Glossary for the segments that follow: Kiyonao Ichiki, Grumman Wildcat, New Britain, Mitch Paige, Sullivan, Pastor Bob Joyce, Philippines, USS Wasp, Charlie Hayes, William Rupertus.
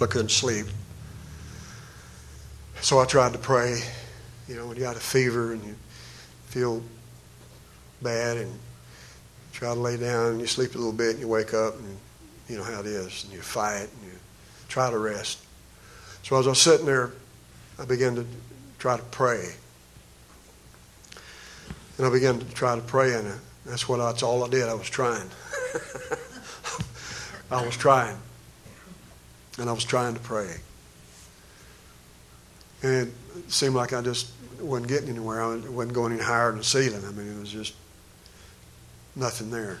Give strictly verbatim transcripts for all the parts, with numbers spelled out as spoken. but I couldn't sleep. So I tried to pray. You know, when you got a fever and you feel bad and try to lay down and you sleep a little bit and you wake up and you know how it is, and you fight and you try to rest. So as I was sitting there, I began to try to pray. And I began to try to pray, and that's what I, that's all I did. I was trying. I was trying. And I was trying to pray. And it seemed like I just wasn't getting anywhere. I wasn't going any higher than the ceiling. I mean, it was just nothing there.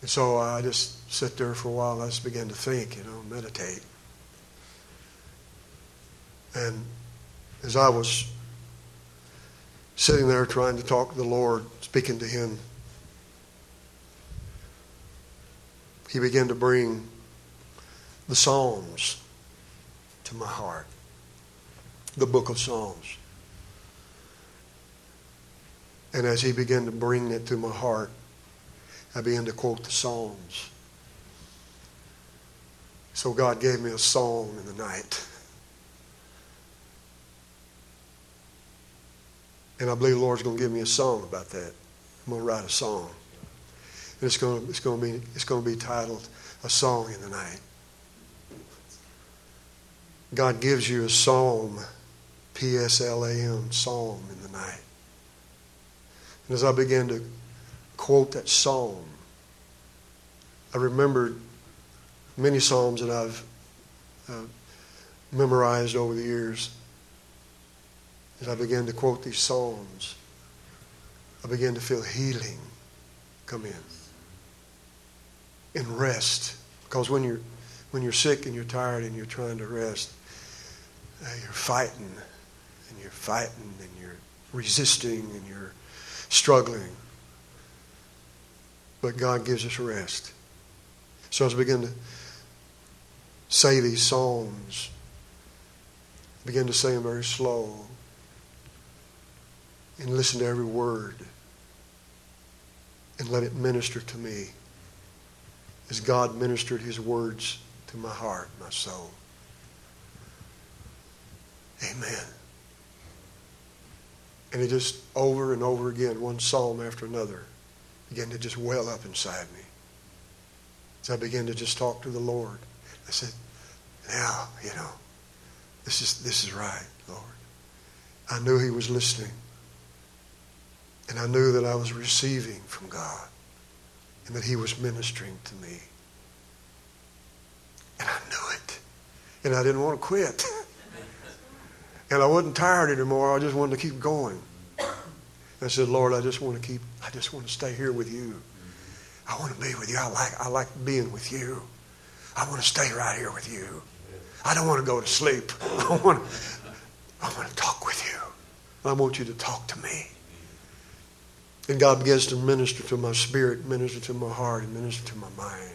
And so I just sit there for a while. I just began to think, you know, meditate. And as I was sitting there trying to talk to the Lord, speaking to Him, He began to bring the Psalms to my heart, the book of Psalms. And as He began to bring it to my heart, I began to quote the Psalms. So God gave me a song in the night. And I believe the Lord's going to give me a song about that. I'm going to write a song, and it's going to, it's going to be it's going to be titled "A Song in the Night." God gives you a psalm, P S L A M, psalm in the night. And as I began to quote that psalm, I remembered many psalms that I've uh, memorized over the years. As I began to quote these psalms, I began to feel healing come in. And rest. Because when you're, when you're sick and you're tired and you're trying to rest, uh, you're fighting and you're fighting and you're resisting and you're struggling. But God gives us rest. So as I began to say these psalms, I began to say them very slow. And listen to every word. And let it minister to me. As God ministered His words to my heart, my soul. Amen. And it just over and over again, one psalm after another, began to just well up inside me. So I began to just talk to the Lord. I said, now, you know, this is, this is right, Lord. I knew He was listening. And I knew that I was receiving from God and that He was ministering to me. And I knew it. And I didn't want to quit. And I wasn't tired anymore. I just wanted to keep going. And I said, Lord, I just want to keep, I just want to stay here with You. I want to be with You. I like, I like being with You. I want to stay right here with You. I don't want to go to sleep. I want to, I want to talk with You. And I want You to talk to me. And God begins to minister to my spirit, minister to my heart, and minister to my mind.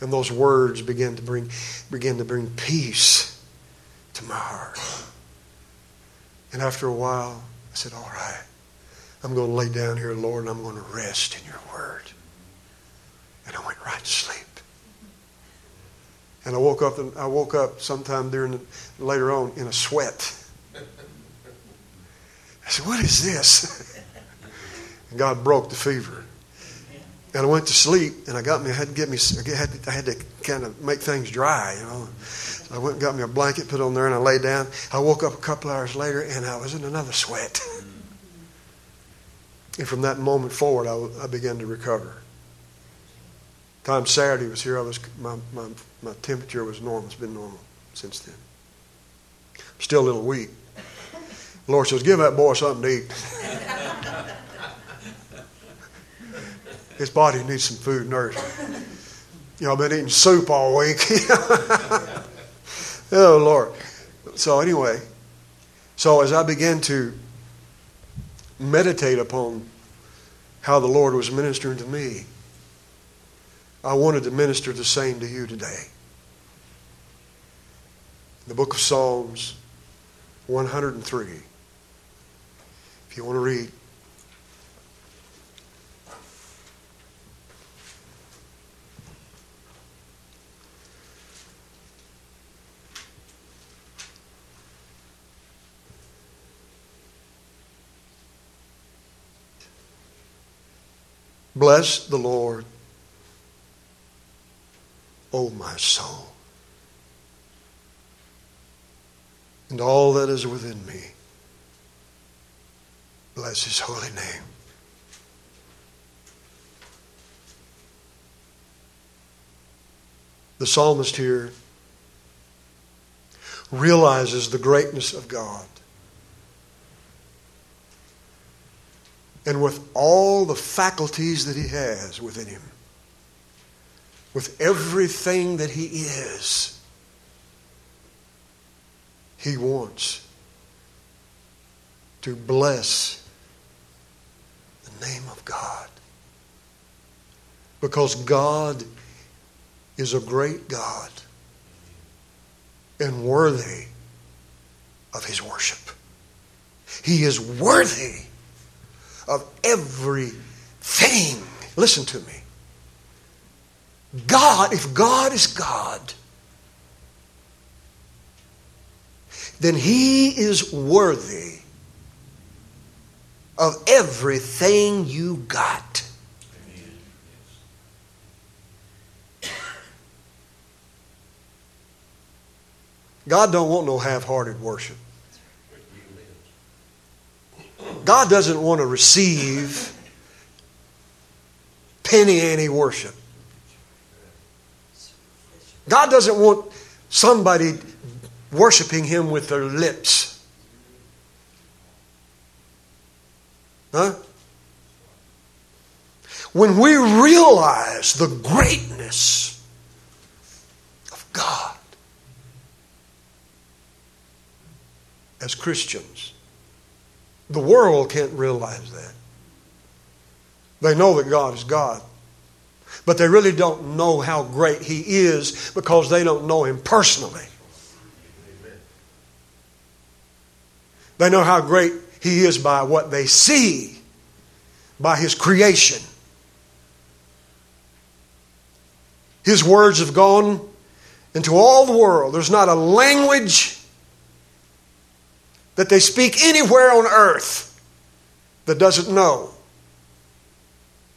And those words begin to bring, begin to bring peace to my heart. And after a while, I said, all right, I'm going to lay down here, Lord, and I'm going to rest in Your word. And I went right to sleep. And I woke up, and I woke up sometime during the, later on in a sweat. I said, what is this? God broke the fever. And I went to sleep, and I got me, I had to get me, I had to, I had to kind of make things dry, you know. So I went and got me a blanket, put on there, and I lay down. I woke up a couple hours later, and I was in another sweat. And from that moment forward, I, I began to recover. The time Saturday was here, I was my, my my temperature was normal. It's been normal since then. I'm still a little weak. The Lord says, give that boy something to eat. His body needs some food nourishment. You know, I've been eating soup all week. Oh, Lord. So anyway, so as I began to meditate upon how the Lord was ministering to me, I wanted to minister the same to you today. The book of Psalms one hundred and three. If you want to read, Bless the Lord, O my soul, and all that is within me. Bless his holy name. The psalmist here realizes the greatness of God. And with all the faculties that he has within him, with everything that he is, he wants to bless the name of God. Because God is a great God and worthy of his worship. He is worthy of everything. Listen to me. God, if God is God, then he is worthy of everything you got. Amen. God don't want no half-hearted worship. God doesn't want to receive penny ante worship. God doesn't want somebody worshiping him with their lips. Huh? When we realize the greatness of God as Christians, the world can't realize that. They know that God is God, but they really don't know how great he is because they don't know him personally. Amen. They know how great he is by what they see, by his creation. His words have gone into all the world. There's not a language that they speak anywhere on earth that doesn't know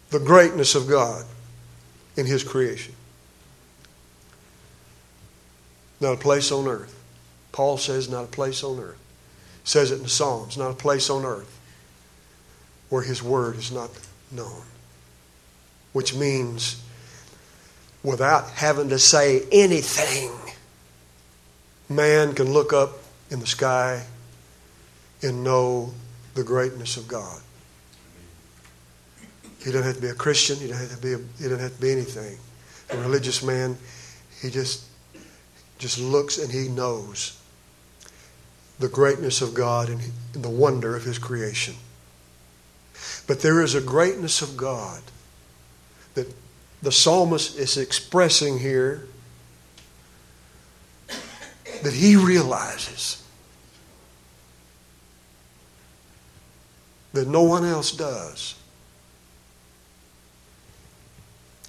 the greatness of God in his creation. Not a place on earth. Paul says not a place on earth. Says it in the Psalms, not a place on earth where his word is not known. Which means without having to say anything, man can look up in the sky and know the greatness of God. He doesn't have to be a Christian. He doesn't have to be. A, he doesn't have to be anything. A religious man, he just just looks and he knows the greatness of God and the wonder of his creation. But there is a greatness of God that the psalmist is expressing here that he realizes that no one else does.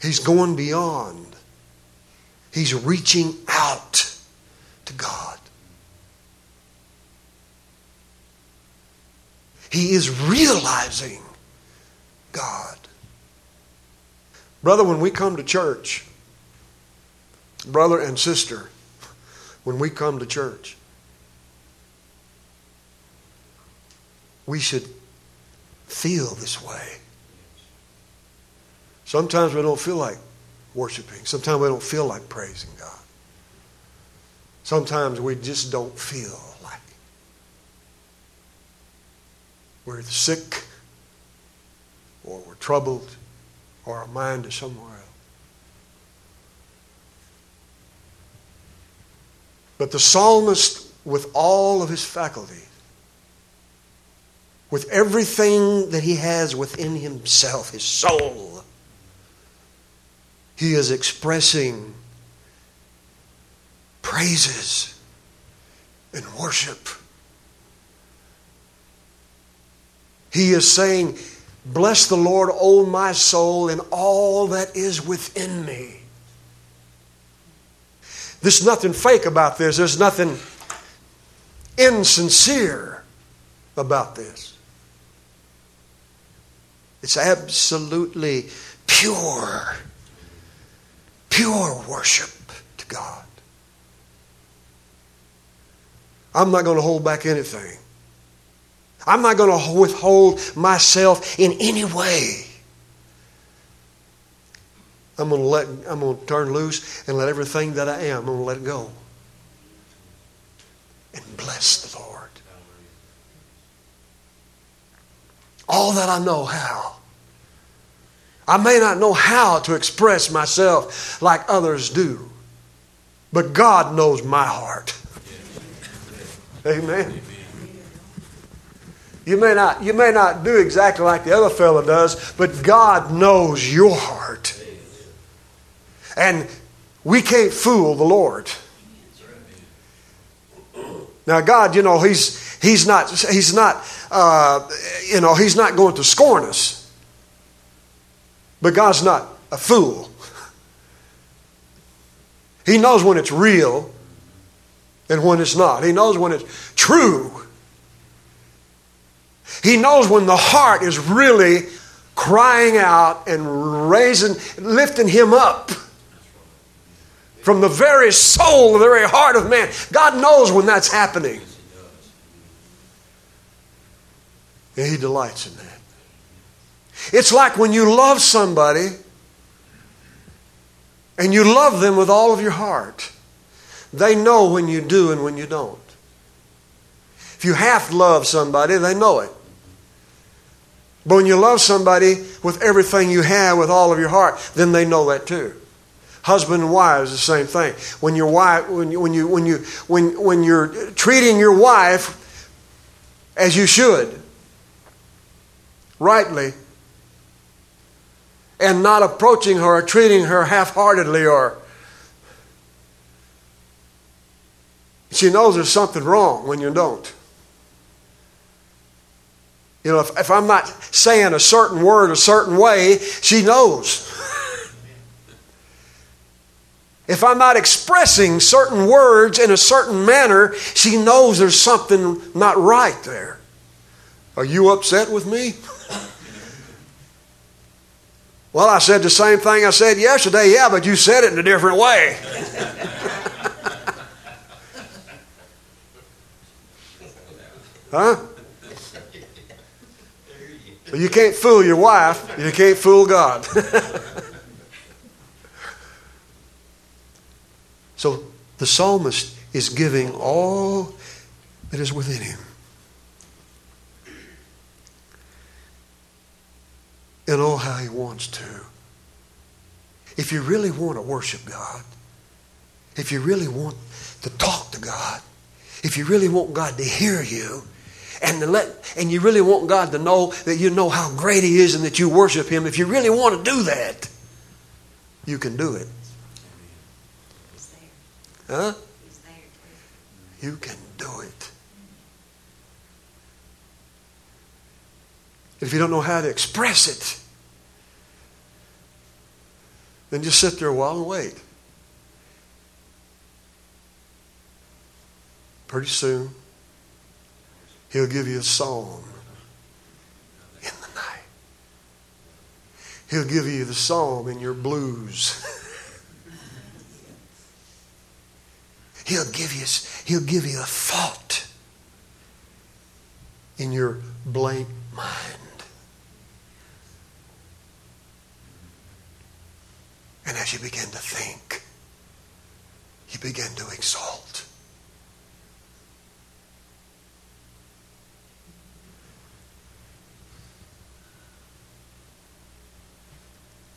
He's going beyond. He's reaching out to God. He is realizing God. Brother, when we come to church, brother and sister, when we come to church, we should feel this way. Sometimes we don't feel like worshiping. Sometimes we don't feel like praising God. Sometimes we just don't feel like it. We're sick, or we're troubled, or our mind is somewhere else. But the psalmist, with all of his faculties, with everything that he has within himself, his soul, he is expressing praises and worship. He is saying, "Bless the Lord, O my soul, and all that is within me." There's nothing fake about this. There's nothing insincere about this. It's absolutely pure, pure worship to God. I'm not going to hold back anything. I'm not going to withhold myself in any way. I'm going to let, I'm going to turn loose and let everything that I am, I'm going to let it go. And bless the Lord. All that I know how. I may not know how to express myself like others do, but God knows my heart. Amen. Amen. You may not, you may not do exactly like the other fellow does, but God knows your heart. And we can't fool the Lord. Now, God, you know, He's He's not He's not uh, you know He's not going to scorn us, but God's not a fool. He knows when it's real and when it's not. He knows when it's true. He knows when the heart is really crying out and raising, lifting Him up. From the very soul, the very heart of man. God knows when that's happening. And He delights in that. It's like when you love somebody and you love them with all of your heart. They know when you do and when you don't. If you half love somebody, they know it. But when you love somebody with everything you have, with all of your heart, then they know that too. Husband and wives, the same thing. When your wife, when you, when you, when you, when when you're treating your wife as you should, rightly, and not approaching her or treating her half-heartedly, or she knows there's something wrong when you don't. You know, if, if I'm not saying a certain word a certain way, she knows. If I'm not expressing certain words in a certain manner, she knows there's something not right there. Are you upset with me? Well, I said the same thing I said yesterday. Yeah, but you said it in a different way. Huh? Well, you can't fool your wife. You can't fool God. So the psalmist is giving all that is within him. And oh, how he wants to. If you really want to worship God, if you really want to talk to God, if you really want God to hear you, and to let, and you really want God to know that you know how great He is and that you worship Him, if you really want to do that, you can do it. Huh? You can do it. If you don't know how to express it, then just sit there a while and wait. Pretty soon, He'll give you a psalm in the night. He'll give you the psalm in your blues. He'll give you, he'll give you a thought in your blank mind. And as you begin to think, you begin to exalt.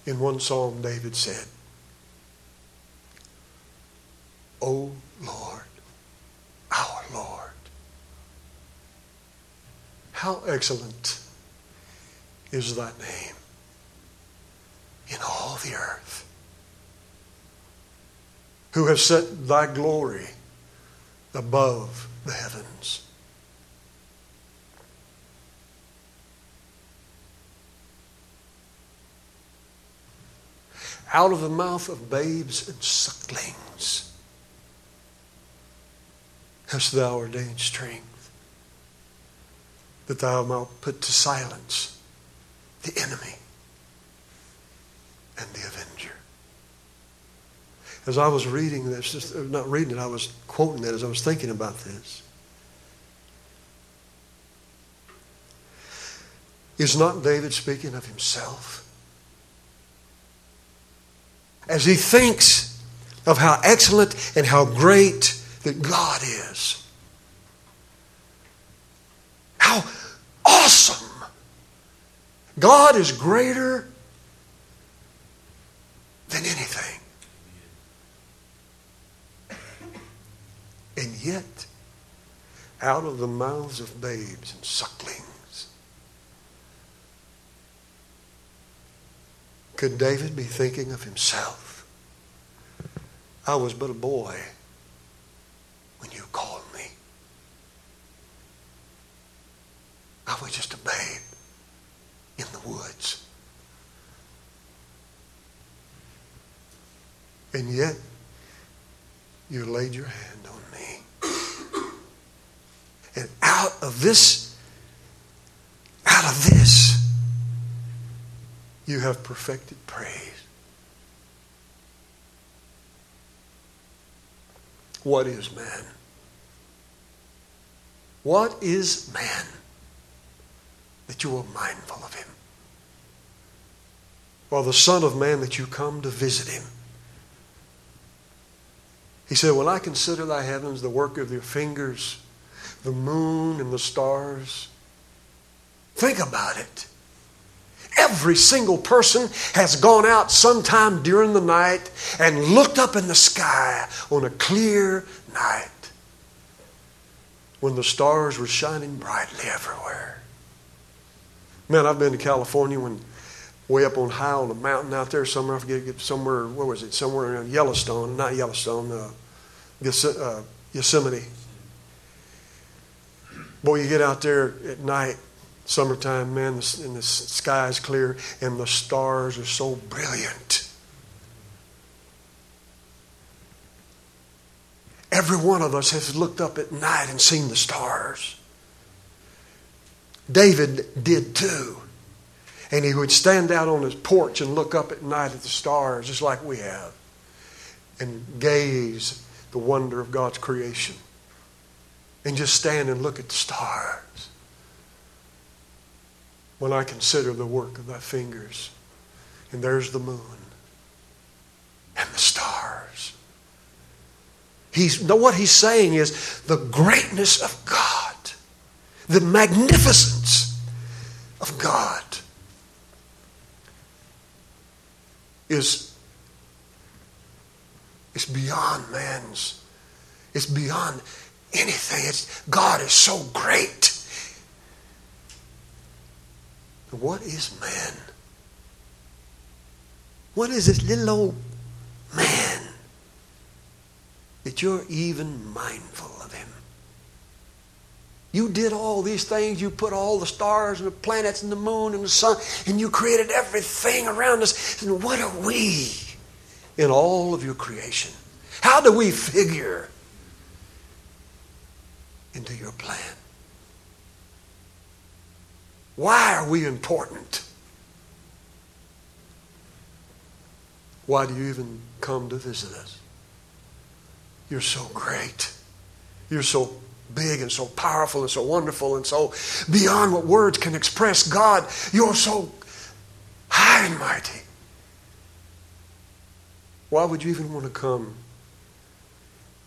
In one psalm, David said, "O Lord, our Lord, how excellent is thy name in all the earth, who have set thy glory above the heavens." Out of the mouth of babes and sucklings hast thou ordained strength, that thou might put to silence the enemy and the avenger. As I was reading this, just, not reading it, I was quoting that as I was thinking about this. Is not David speaking of himself? As he thinks of how excellent and how great that God is. How awesome! God is greater than anything. And yet, out of the mouths of babes and sucklings, could David be thinking of himself? I was but a boy when you called me. I was just a babe in the woods. And yet, you laid your hand on me. And out of this, out of this, you have perfected praise. What is man? What is man that you are mindful of him? Or the Son of Man that you come to visit him? He said, when I consider thy heavens, the work of your fingers, the moon and the stars, think about it. Every single person has gone out sometime during the night and looked up in the sky on a clear night when the stars were shining brightly everywhere. Man, I've been to California when way up on high on a mountain out there somewhere, I forget, somewhere, where was it? Somewhere in Yellowstone, not Yellowstone, uh, Yosemite, uh, Yosemite. Boy, you get out there at night, summertime, man, and the sky is clear, and the stars are so brilliant. Every one of us has looked up at night and seen the stars. David did too. And he would stand out on his porch and look up at night at the stars, just like we have, and gaze the wonder of God's creation. And just stand and look at the stars. When I consider the work of thy fingers, and there's the moon and the stars. He's, what he's saying is the greatness of God, the magnificence of God is it's beyond man's, it's beyond anything. It's, God is so great. What is man? What is this little old man that you're even mindful of him? You did all these things. You put all the stars and the planets and the moon and the sun, and you created everything around us. And what are we in all of your creation? How do we figure into your plan? Why are we important? Why do you even come to visit us? You're so great. You're so big and so powerful and so wonderful and so beyond what words can express. God, you're so high and mighty. Why would you even want to come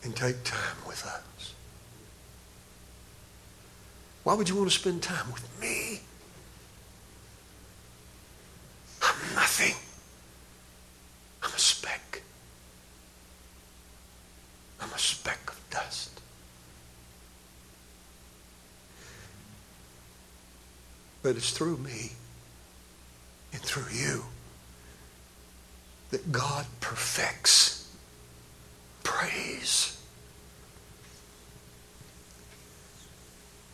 and take time with us? Why would you want to spend time with me? I'm nothing. I'm a speck. I'm a speck of dust. But it's through me and through you that God perfects praise.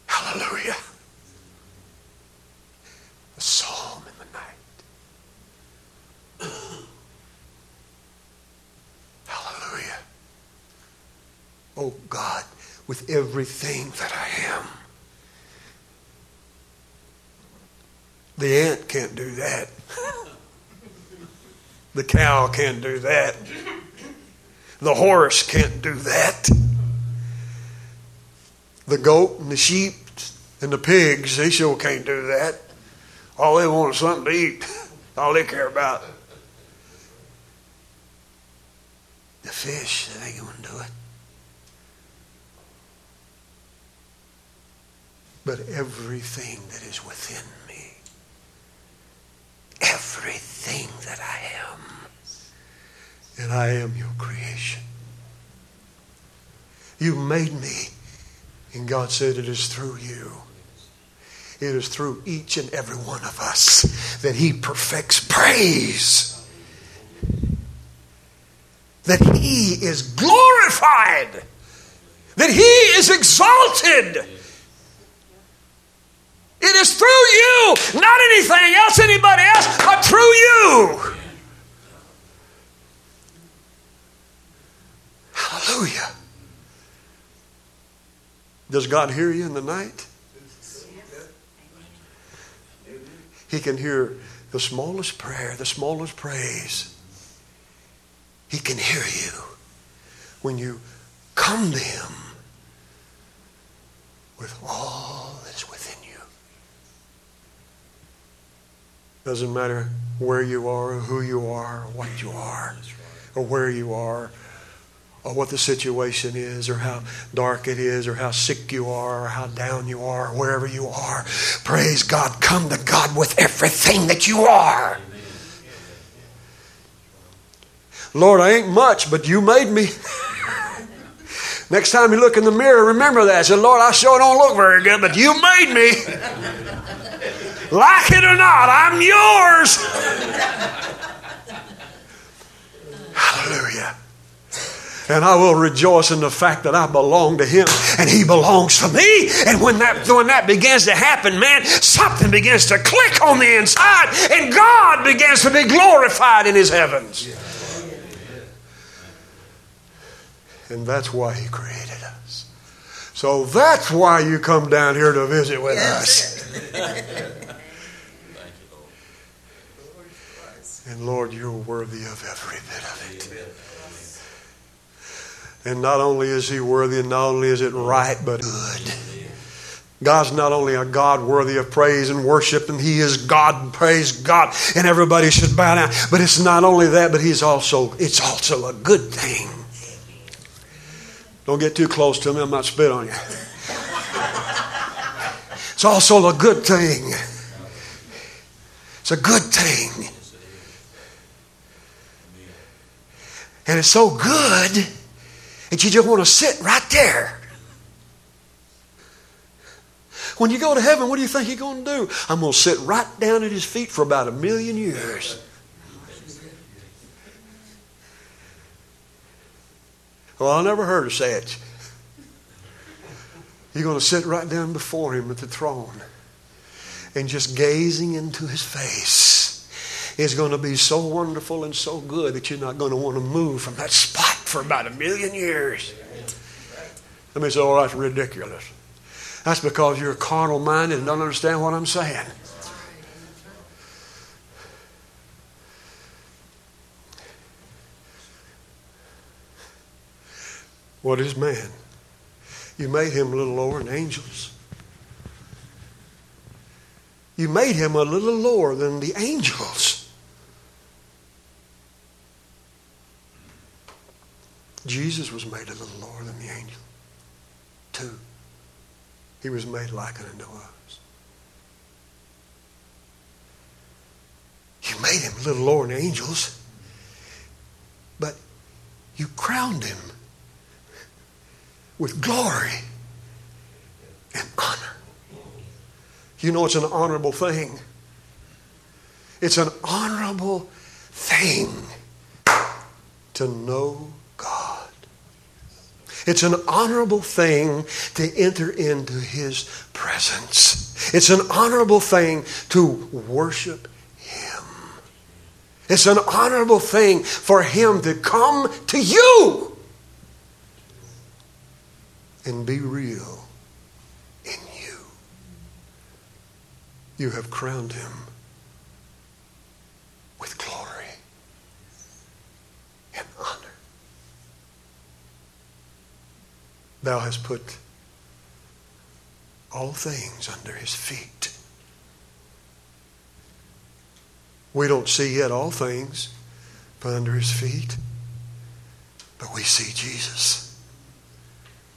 Hallelujah. A psalm in the night. Hallelujah. Oh God, with everything that I am, The ant can't do that. The cow can't do that. The horse can't do that. The goat and the sheep and the pigs, they sure can't do that. All they want is something to eat. All they care about. The fish, they ain't going to do it. But everything that is within me, everything that I am, and I am your creation. You made me, and God said it is through you. It is through each and every one of us that He perfects praise. That He is glorified. That He is exalted. It is through you, not anything else, anybody else, but through you. Hallelujah. Does God hear you in the night? He can hear the smallest prayer, the smallest praise. He can hear you when you come to Him with all that's within you. Doesn't matter where you are, or who you are, or what you are, or where you are, or what the situation is, or how dark it is, or how sick you are, or how down you are, or wherever you are. Praise God. Come to God with everything that you are. Lord, I ain't much, but you made me. Next time you look in the mirror, remember that. Say, Lord, I sure don't look very good, but you made me. Like it or not, I'm yours. Hallelujah. And I will rejoice in the fact that I belong to Him and He belongs to me. And when that when that begins to happen, man, something begins to click on the inside and God begins to be glorified in His heavens. And that's why He created us. So that's why you come down here to visit with yes. us. And Lord, you're worthy of every bit of it. Amen. And not only is He worthy, and not only is it right, but good. God's not only a God worthy of praise and worship, and He is God, praise God, and everybody should bow down. But it's not only that, but He's also, it's also a good thing. Don't get too close to me, I might spit on you. It's also a good thing. It's a good thing. And it's so good and you just want to sit right there. When you go to heaven, what do you think you're going to do? I'm going to sit right down at His feet for about a million years. Well, I never heard of such. You're going to sit right down before Him at the throne and just gazing into His face is going to be so wonderful and so good that you're not going to want to move from that spot for about a million years. Let me say, oh, that's ridiculous. That's because you're carnal minded and don't understand what I'm saying. What is man? You made him a little lower than angels. You made him a little lower than the angels. Jesus was made a little lower than the angel. Two. He was made like unto us. You made Him a little lower than angels, but you crowned Him with glory and honor. You know it's an honorable thing. It's an honorable thing to know God. It's an honorable thing to enter into His presence. It's an honorable thing to worship Him. It's an honorable thing for Him to come to you and be real in you. You have crowned Him with glory and honor. Thou hast put all things under his feet. We don't see yet all things put under his feet, but we see Jesus,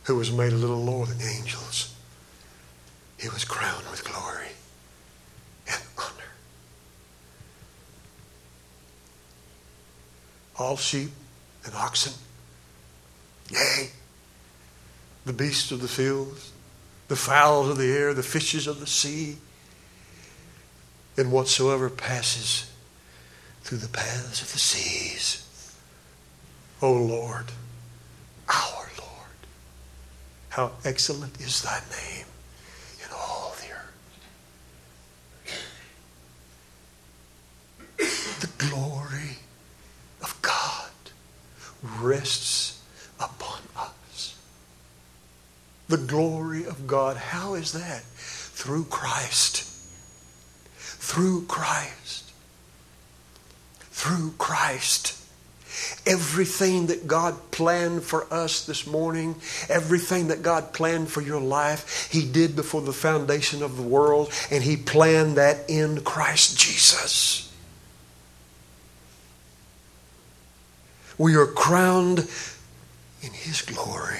who was made a little lower than angels. He was crowned with glory and honor. All sheep and oxen, yea, the beasts of the fields, the fowls of the air, the fishes of the sea, and whatsoever passes through the paths of the seas. O Lord, our Lord, how excellent is thy name in all the earth. The glory of God rests upon us. The glory of God, how is that? Through Christ. Through Christ. Through Christ. Everything that God planned for us this morning, everything that God planned for your life, He did before the foundation of the world, and He planned that in Christ Jesus. We are crowned in His glory.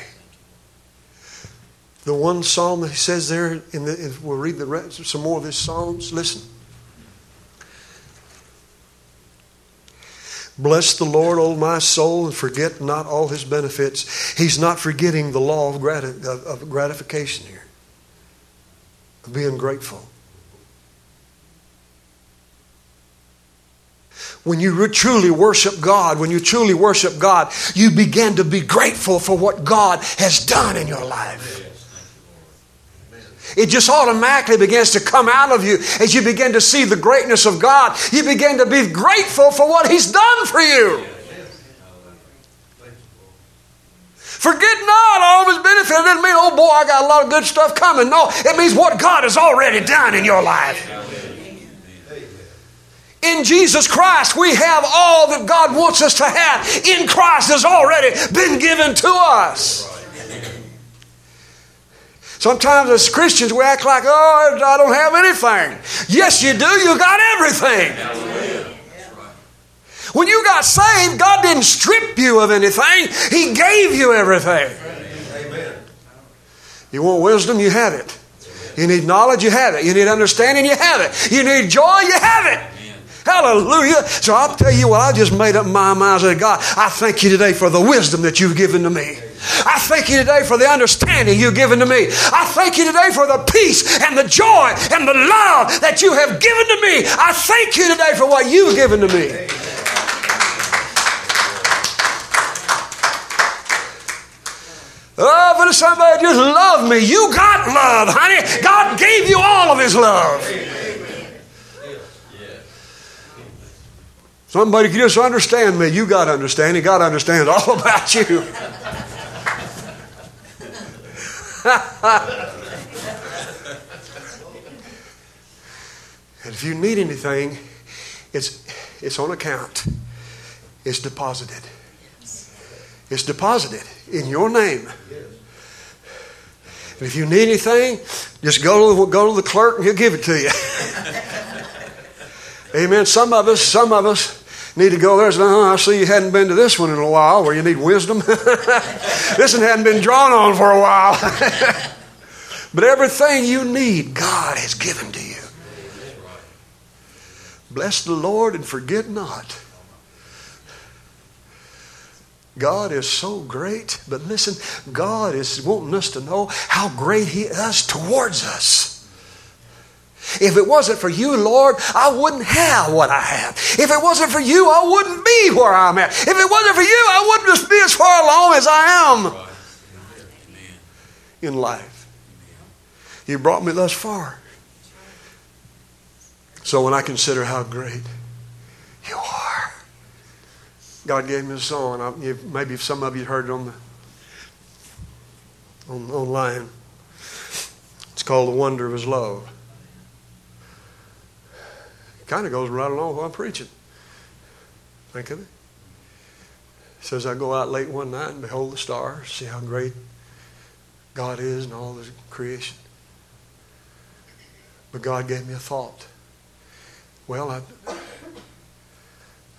The one psalm that he says there, in the, if we'll read the rest, some more of his psalms. Listen. Bless the Lord, O my soul, and forget not all His benefits. He's not forgetting the law of, gratif- of gratification here, of being grateful. When you truly worship God, when you truly worship God, you begin to be grateful for what God has done in your life. It just automatically begins to come out of you as you begin to see the greatness of God. You begin to be grateful for what He's done for you. Forget not all of His benefits. It doesn't mean, oh boy, I got a lot of good stuff coming. No, it means what God has already done in your life. In Jesus Christ, we have all that God wants us to have. In Christ has already been given to us. Sometimes as Christians, we act like, oh, I don't have anything. Yes, you do. You got everything. When you got saved, God didn't strip you of anything. He gave you everything. You want wisdom? You have it. You need knowledge? You have it. You need understanding? You have it. You need joy? You have it. Hallelujah. So I'll tell you what, I just made up my mind. I said, God, I thank you today for the wisdom that you've given to me. I thank you today for the understanding you've given to me. I thank you today for the peace and the joy and the love that you have given to me. I thank you today for what you've given to me. Amen. Oh, but if somebody just loved me, you got love, honey. God gave you all of His love. Amen. Somebody can just understand me. You got to understand. You got to understand all about you. And if you need anything, it's it's on account. It's deposited. It's deposited in your name. And if you need anything, just go to, go to the clerk and he'll give it to you. Amen. Some of us, some of us. Need to go there and say, oh, I see you hadn't been to this one in a while where you need wisdom. This one hadn't been drawn on for a while. But everything you need, God has given to you. Bless the Lord and forget not. God is so great, but listen, God is wanting us to know how great He is towards us. If it wasn't for you, Lord, I wouldn't have what I have. If it wasn't for you, I wouldn't be where I'm at. If it wasn't for you, I wouldn't just be as far along as I am Amen. in life. You brought me thus far. So when I consider how great you are, God gave me a song. I, maybe some of you heard it on the on, online. It's called "The Wonder of His Love." Kind of goes right along with what I'm preaching. Think of it. It says, I go out late one night and behold the stars, see how great God is and all His creation. But God gave me a thought. Well, I,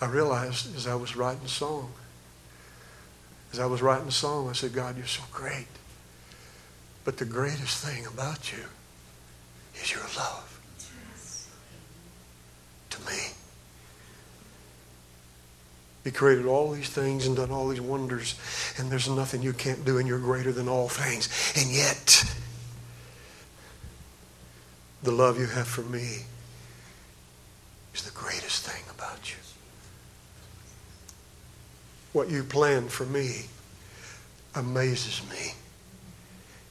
I realized as I was writing a song, as I was writing a song, I said, God, you're so great. But the greatest thing about you is your love to me. You created all these things and done all these wonders, and there's nothing you can't do, and you're greater than all things. And yet, the love you have for me is the greatest thing about you. What you plan for me amazes me.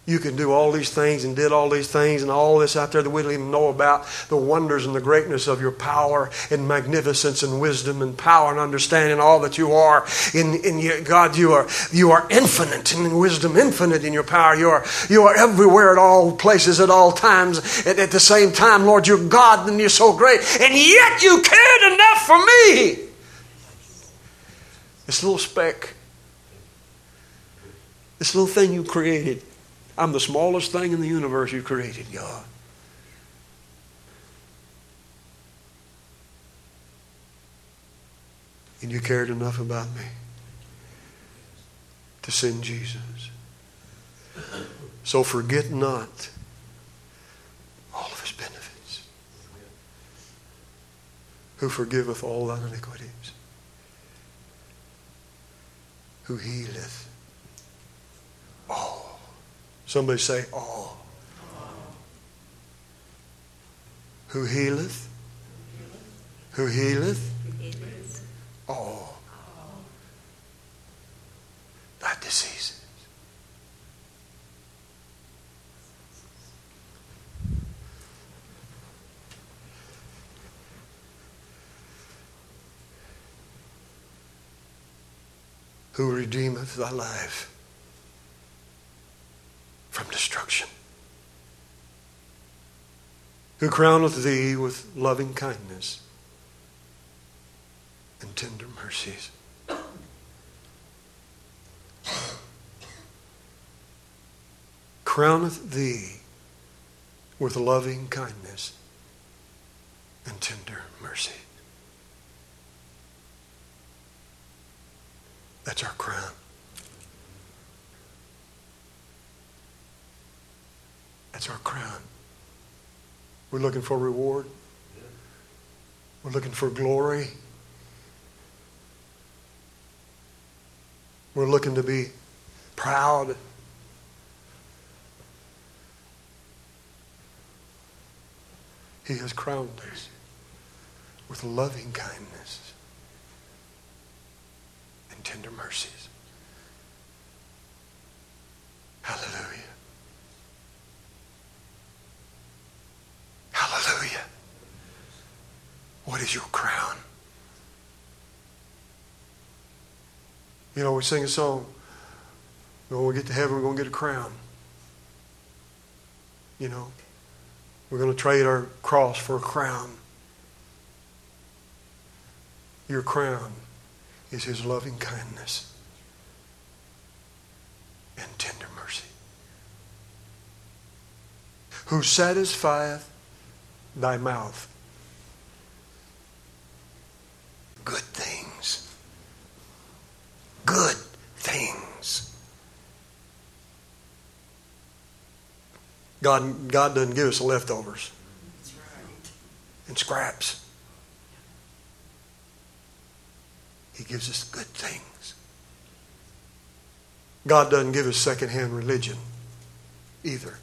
You can do all these things and did all these things and all this out there that we don't even know about, the wonders and the greatness of your power and magnificence and wisdom and power and understanding, all that you are. In, in your, God, you are you are infinite in wisdom, infinite in your power. You are you are everywhere at all places at all times. At, at the same time, Lord, you're God and you're so great. And yet you cared enough for me. This little speck, this little thing you created. I'm the smallest thing in the universe you created, God. And you cared enough about me to send Jesus. So forget not all of His benefits, who forgiveth all thine iniquities, who healeth all. Somebody say, all. Oh. Who healeth? Who healeth? All. Thy diseases. Who redeemeth thy life from destruction, who crowneth thee with loving kindness and tender mercies, crowneth thee with loving kindness and tender mercy. That's our crown. That's our crown. We're looking for reward. We're looking for glory. We're looking to be proud. He has crowned us with loving kindness and tender mercies. Hallelujah. Hallelujah. What is your crown? You know, we sing a song. When we get to heaven, we're going to get a crown. You know, we're going to trade our cross for a crown. Your crown is His loving kindness and tender mercy. Who satisfieth thy mouth good things good things God, God doesn't give us leftovers. That's right. And scraps. He gives us good things. God doesn't give us secondhand religion either.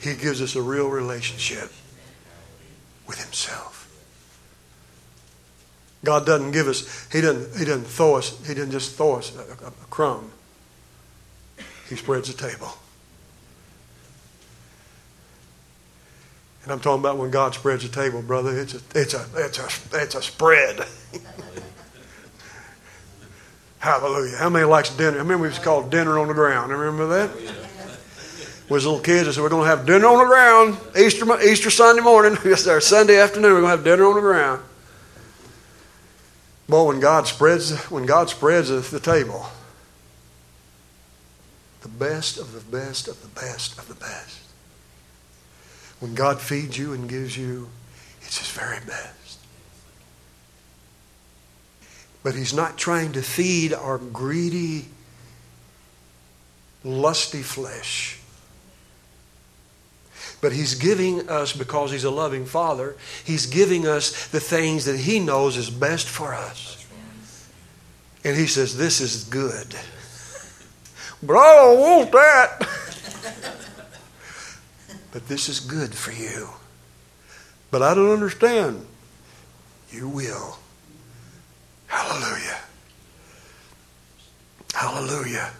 He gives us a real relationship with Himself. God doesn't give us, He doesn't, He doesn't throw us, He didn't just throw us a, a, a crumb. He spreads the table. And I'm talking about when God spreads the table, brother, it's a it's a it's a it's a spread. Hallelujah. How many likes dinner? I remember it was called dinner on the ground. Remember that? Oh, yeah. When little kids, I said, we're going to have dinner on the ground. Easter Easter Sunday morning. Yes, sir. Sunday afternoon, we're going to have dinner on the ground. Boy, when God spreads, when God spreads the table, the best of the best of the best of the best. When God feeds you and gives you, it's His very best. But He's not trying to feed our greedy, lusty flesh. But He's giving us, because He's a loving Father, He's giving us the things that He knows is best for us. And He says, this is good. But I don't want that. But this is good for you. But I don't understand. You will. Hallelujah. Hallelujah.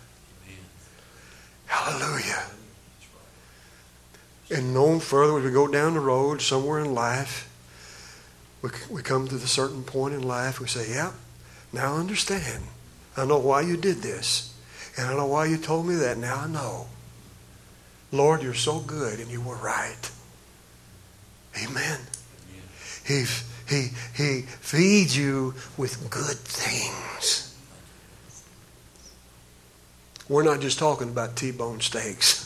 Hallelujah. And no further, as we go down the road somewhere in life, we, we come to the certain point in life, we say, yeah, now I understand. I know why you did this. And I know why you told me that. Now I know. Lord, you're so good and you were right. Amen. Amen. He, he, he feeds you with good things. We're not just talking about T-bone steaks.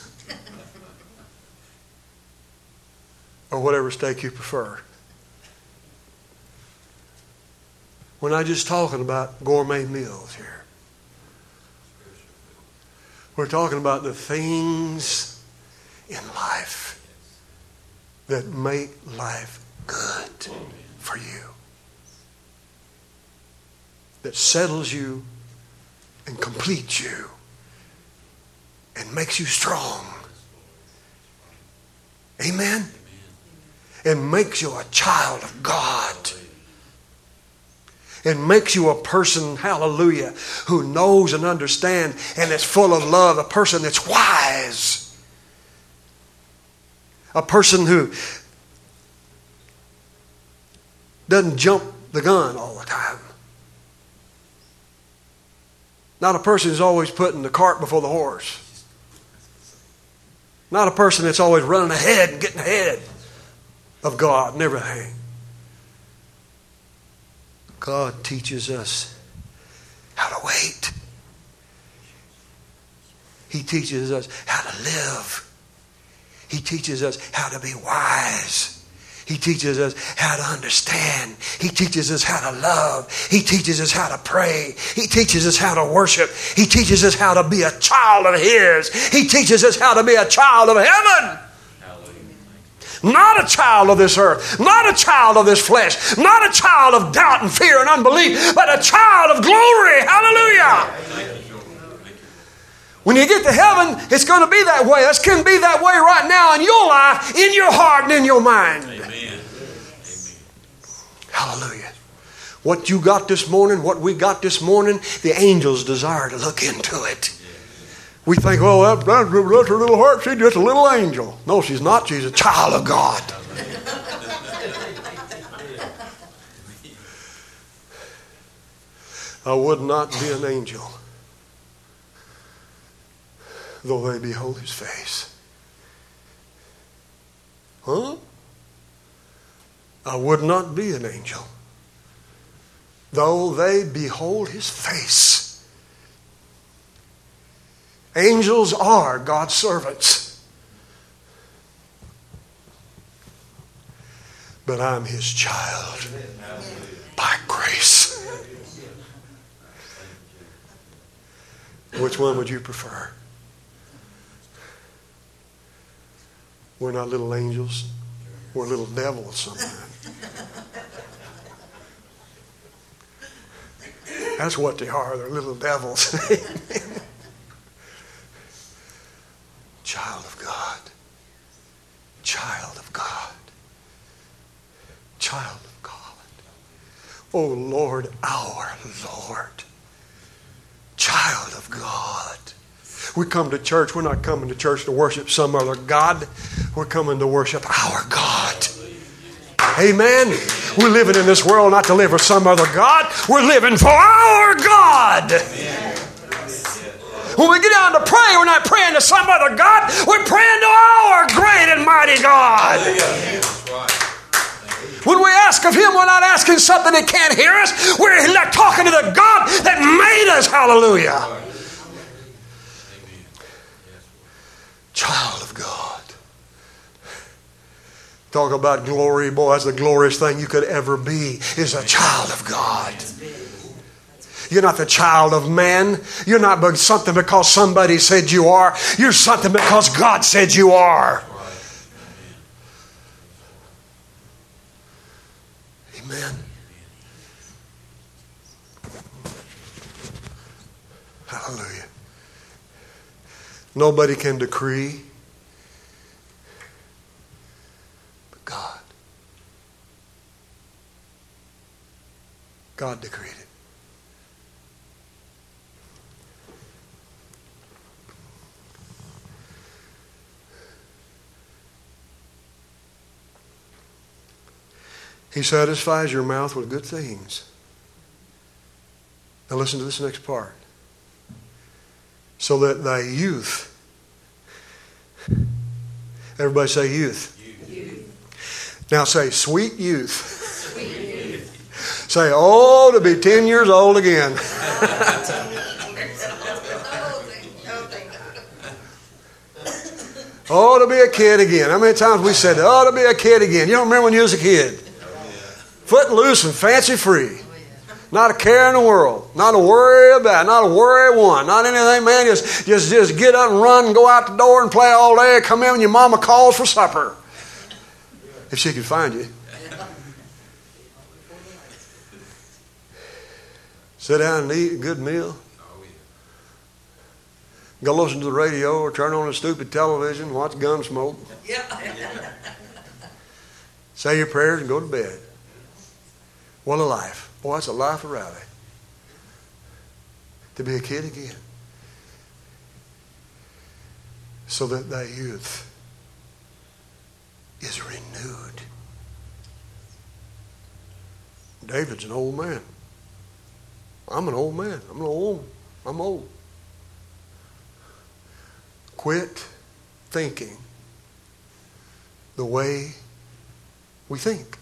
Or whatever steak you prefer. We're not just talking about gourmet meals here. We're talking about the things in life that make life good for you. That settles you and completes you and makes you strong. Amen? And makes you a child of God. And makes you a person, hallelujah, who knows and understands and is full of love. A person that's wise. A person who doesn't jump the gun all the time. Not a person who's always putting the cart before the horse. Not a person that's always running ahead and getting ahead of God and everything. God teaches us how to wait. He teaches us how to live. He teaches us how to be wise. He teaches us how to understand. He teaches us how to love. He teaches us how to pray. He teaches us how to worship. He teaches us how to be a child of His. He teaches us how to be a child of heaven. Not a child of this earth, not a child of this flesh, not a child of doubt and fear and unbelief, but a child of glory. Hallelujah. When you get to heaven, it's going to be that way. It's going to be that way right now in your life, in your heart and in your mind. Amen. Hallelujah. What you got this morning, what we got this morning, the angels desire to look into it. We think, oh, that, that, that's her little heart. She's just a little angel. No, she's not. She's a child of God. I would not be an angel, though they behold His face. Huh? I would not be an angel, though they behold His face. Angels are God's servants. But I'm His child by grace. Which one would you prefer? We're not little angels. We're little devils sometimes. That's what they are. They're little devils. Child of God, child of God, child of God. Oh Lord, our Lord, child of God. We come to church, we're not coming to church to worship some other God. We're coming to worship our God. Amen. We're living in this world not to live for some other God. We're living for our God. Amen. When we get down to pray, we're not praying to some other God. We're praying to our great and mighty God. Hallelujah. When we ask of him, we're not asking something that can't hear us. We're not talking to the God that made us. Hallelujah. Child of God. Talk about glory. Boy, that's the glorious thing you could ever be, is a child of God. You're not the child of man. You're not something because somebody said you are. You're something because God said you are. Amen. Hallelujah. Nobody can decree but God. God decreed it. He satisfies your mouth with good things. Now listen to this next part. So that thy youth, everybody say youth. Youth. Now say sweet youth. Sweet youth. Say, oh, to be ten years old again. Oh, to be a kid again. How many times we said, oh, to be a kid again. You don't remember when you was a kid? Foot loose and fancy free. Not a care in the world. Not a worry about. Not a worry one. Not anything, man. Just, just, just get up and run and go out the door and play all day. Come in when your mama calls for supper. If she can find you. Sit down and eat a good meal. Go listen to the radio or turn on the stupid television. Watch Gunsmoke. Say your prayers and go to bed. What a life. Boy, that's a life of Riley. To be a kid again. So that thy youth is renewed. David's an old man. I'm an old man. I'm an old. I'm old. Quit thinking the way we think.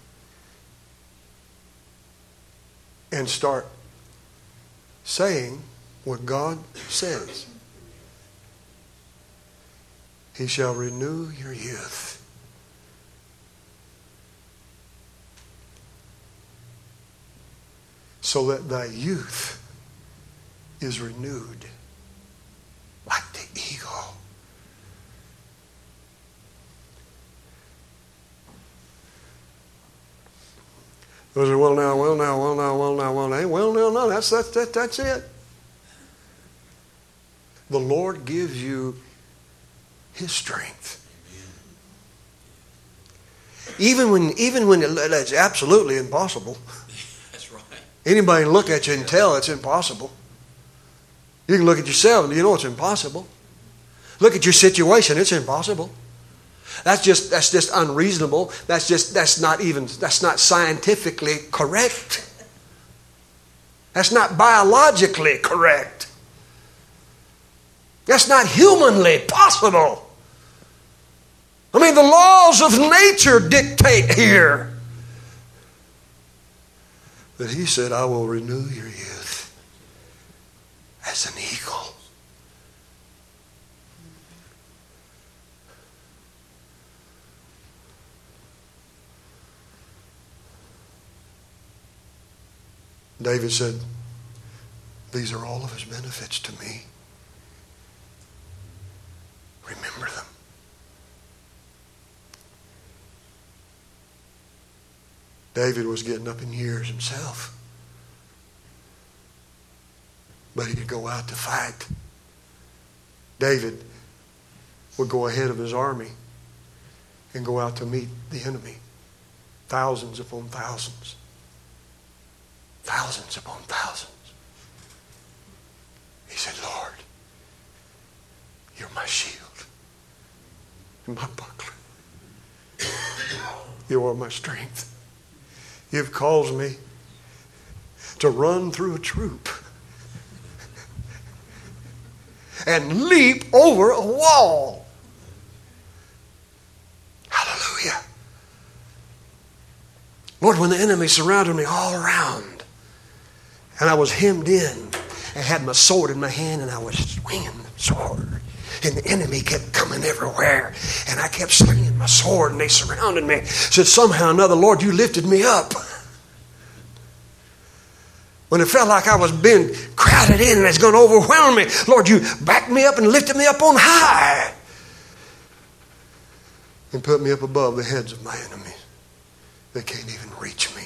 And start saying what God says. He shall renew your youth. So that thy youth is renewed like the eagle. Those are well now, well now, well now, well now, well now, well now, no, that's that's that, that's it. The Lord gives you His strength. Even when even when it's absolutely impossible. That's right. Anybody can look at you and tell it's impossible. You can look at yourself and you know it's impossible. Look at your situation, it's impossible. That's just that's just unreasonable. That's just that's not even that's not scientifically correct. That's not biologically correct. That's not humanly possible. I mean, the laws of nature dictate here. But he said, I will renew your youth as an eagle. David said, these are all of his benefits to me. Remember them. David was getting up in years himself. But he'd go out to fight. David would go ahead of his army and go out to meet the enemy. Thousands upon thousands. Thousands upon thousands. He said, Lord, you're my shield and my buckler. You are my strength. You've caused me to run through a troop and leap over a wall. Hallelujah. Lord, when the enemy surrounded me all around and I was hemmed in, I had my sword in my hand and I was swinging the sword. And the enemy kept coming everywhere. And I kept swinging my sword and they surrounded me. I said, somehow or another, Lord, you lifted me up. When it felt like I was being crowded in and it's going to overwhelm me, Lord, you backed me up and lifted me up on high and put me up above the heads of my enemies. They can't even reach me.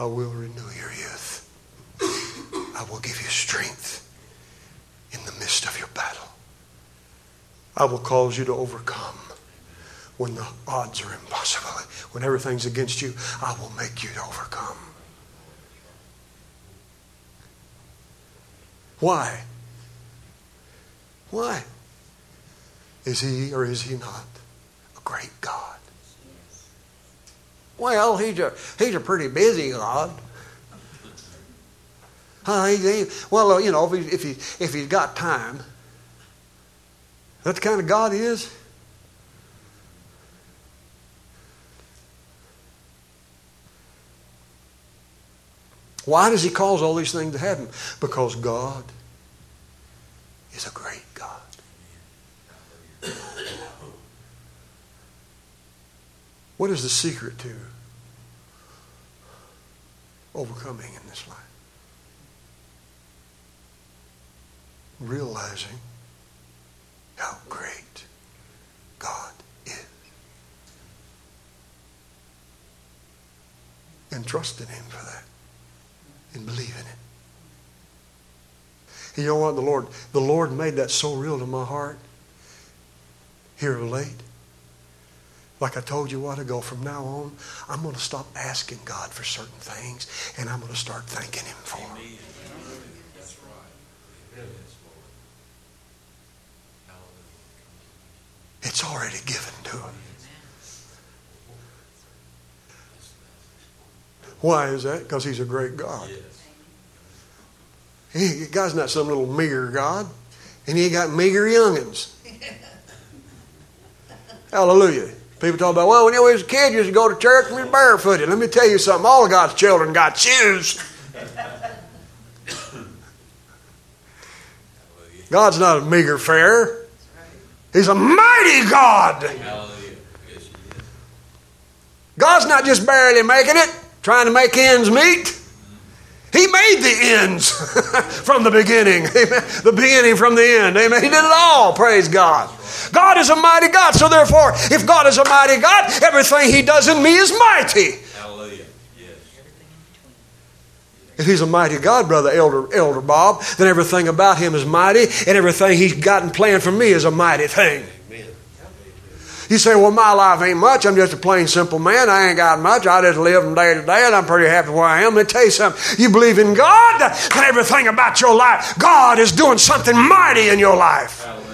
I will renew your youth. I will give you strength in the midst of your battle. I will cause you to overcome when the odds are impossible. When everything's against you, I will make you to overcome. Why? Why? Is he or is he not a great God? Well, he's a, he's a pretty busy God. Uh, he, he, well, you know, if, he, if, he, if he's got time. That's the kind of God he is. Why does he cause all these things to happen? Because God is a great God. What is the secret to overcoming in this life? Realizing how great God is and trusting him for that and believing it. You know what? The Lord, the Lord made that so real to my heart here of late. Like I told you a while ago, from now on, I'm going to stop asking God for certain things and I'm going to start thanking him for them. That's right. Amen. It's already given to him. Why is that? Because he's a great God. He, God's not some little meager God. And he ain't got meager youngins. Hallelujah. People talk about, well, when you was a kid, you used to go to church and we were barefooted. Let me tell you something. All of God's children got shoes. God's not a meager fare. He's a mighty God. God's not just barely making it, trying to make ends meet. He made the ends from the beginning. Amen. The beginning from the end. Amen. He did it all. Praise God. God is a mighty God. So therefore, if God is a mighty God, everything he does in me is mighty. Hallelujah. Yes. If he's a mighty God, Brother Elder, Elder Bob, then everything about him is mighty, and everything he's gotten planned for me is a mighty thing. Amen. You say, well, my life ain't much. I'm just a plain, simple man. I ain't got much. I just live from day to day, and I'm pretty happy where I am. Let me tell you something. You believe in God, then everything about your life, God is doing something mighty in your life. Hallelujah.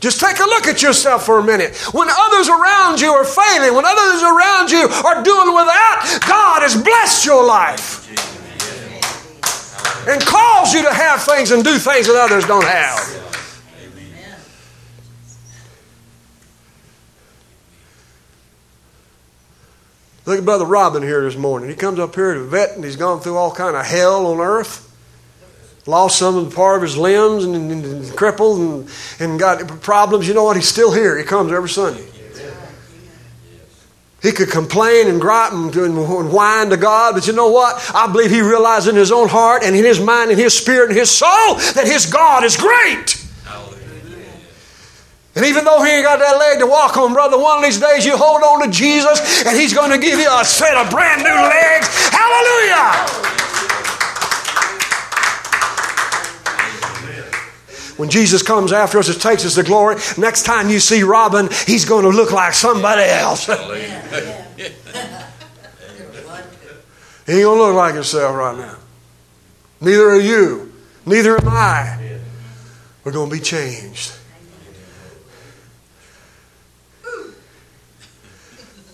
Just take a look at yourself for a minute. When others around you are failing, when others around you are doing without, God has blessed your life and calls you to have things and do things that others don't have. Amen. Look at Brother Robin here this morning. He comes up here to vet and he's gone through all kind of hell on earth. Lost some of the part of his limbs and, and, and crippled and, and got problems. You know what? He's still here. He comes every Sunday. He could complain and gripe and, and whine to God, but you know what? I believe he realized in his own heart and in his mind and his spirit and his soul that his God is great. And even though he ain't got that leg to walk on, brother, one of these days you hold on to Jesus and he's going to give you a set of brand new legs. Hallelujah! When Jesus comes after us, it takes us to glory. Next time you see Robin, he's going to look like somebody else. Yeah, yeah. He ain't going to look like himself right now. Neither are you. Neither am I. We're going to be changed.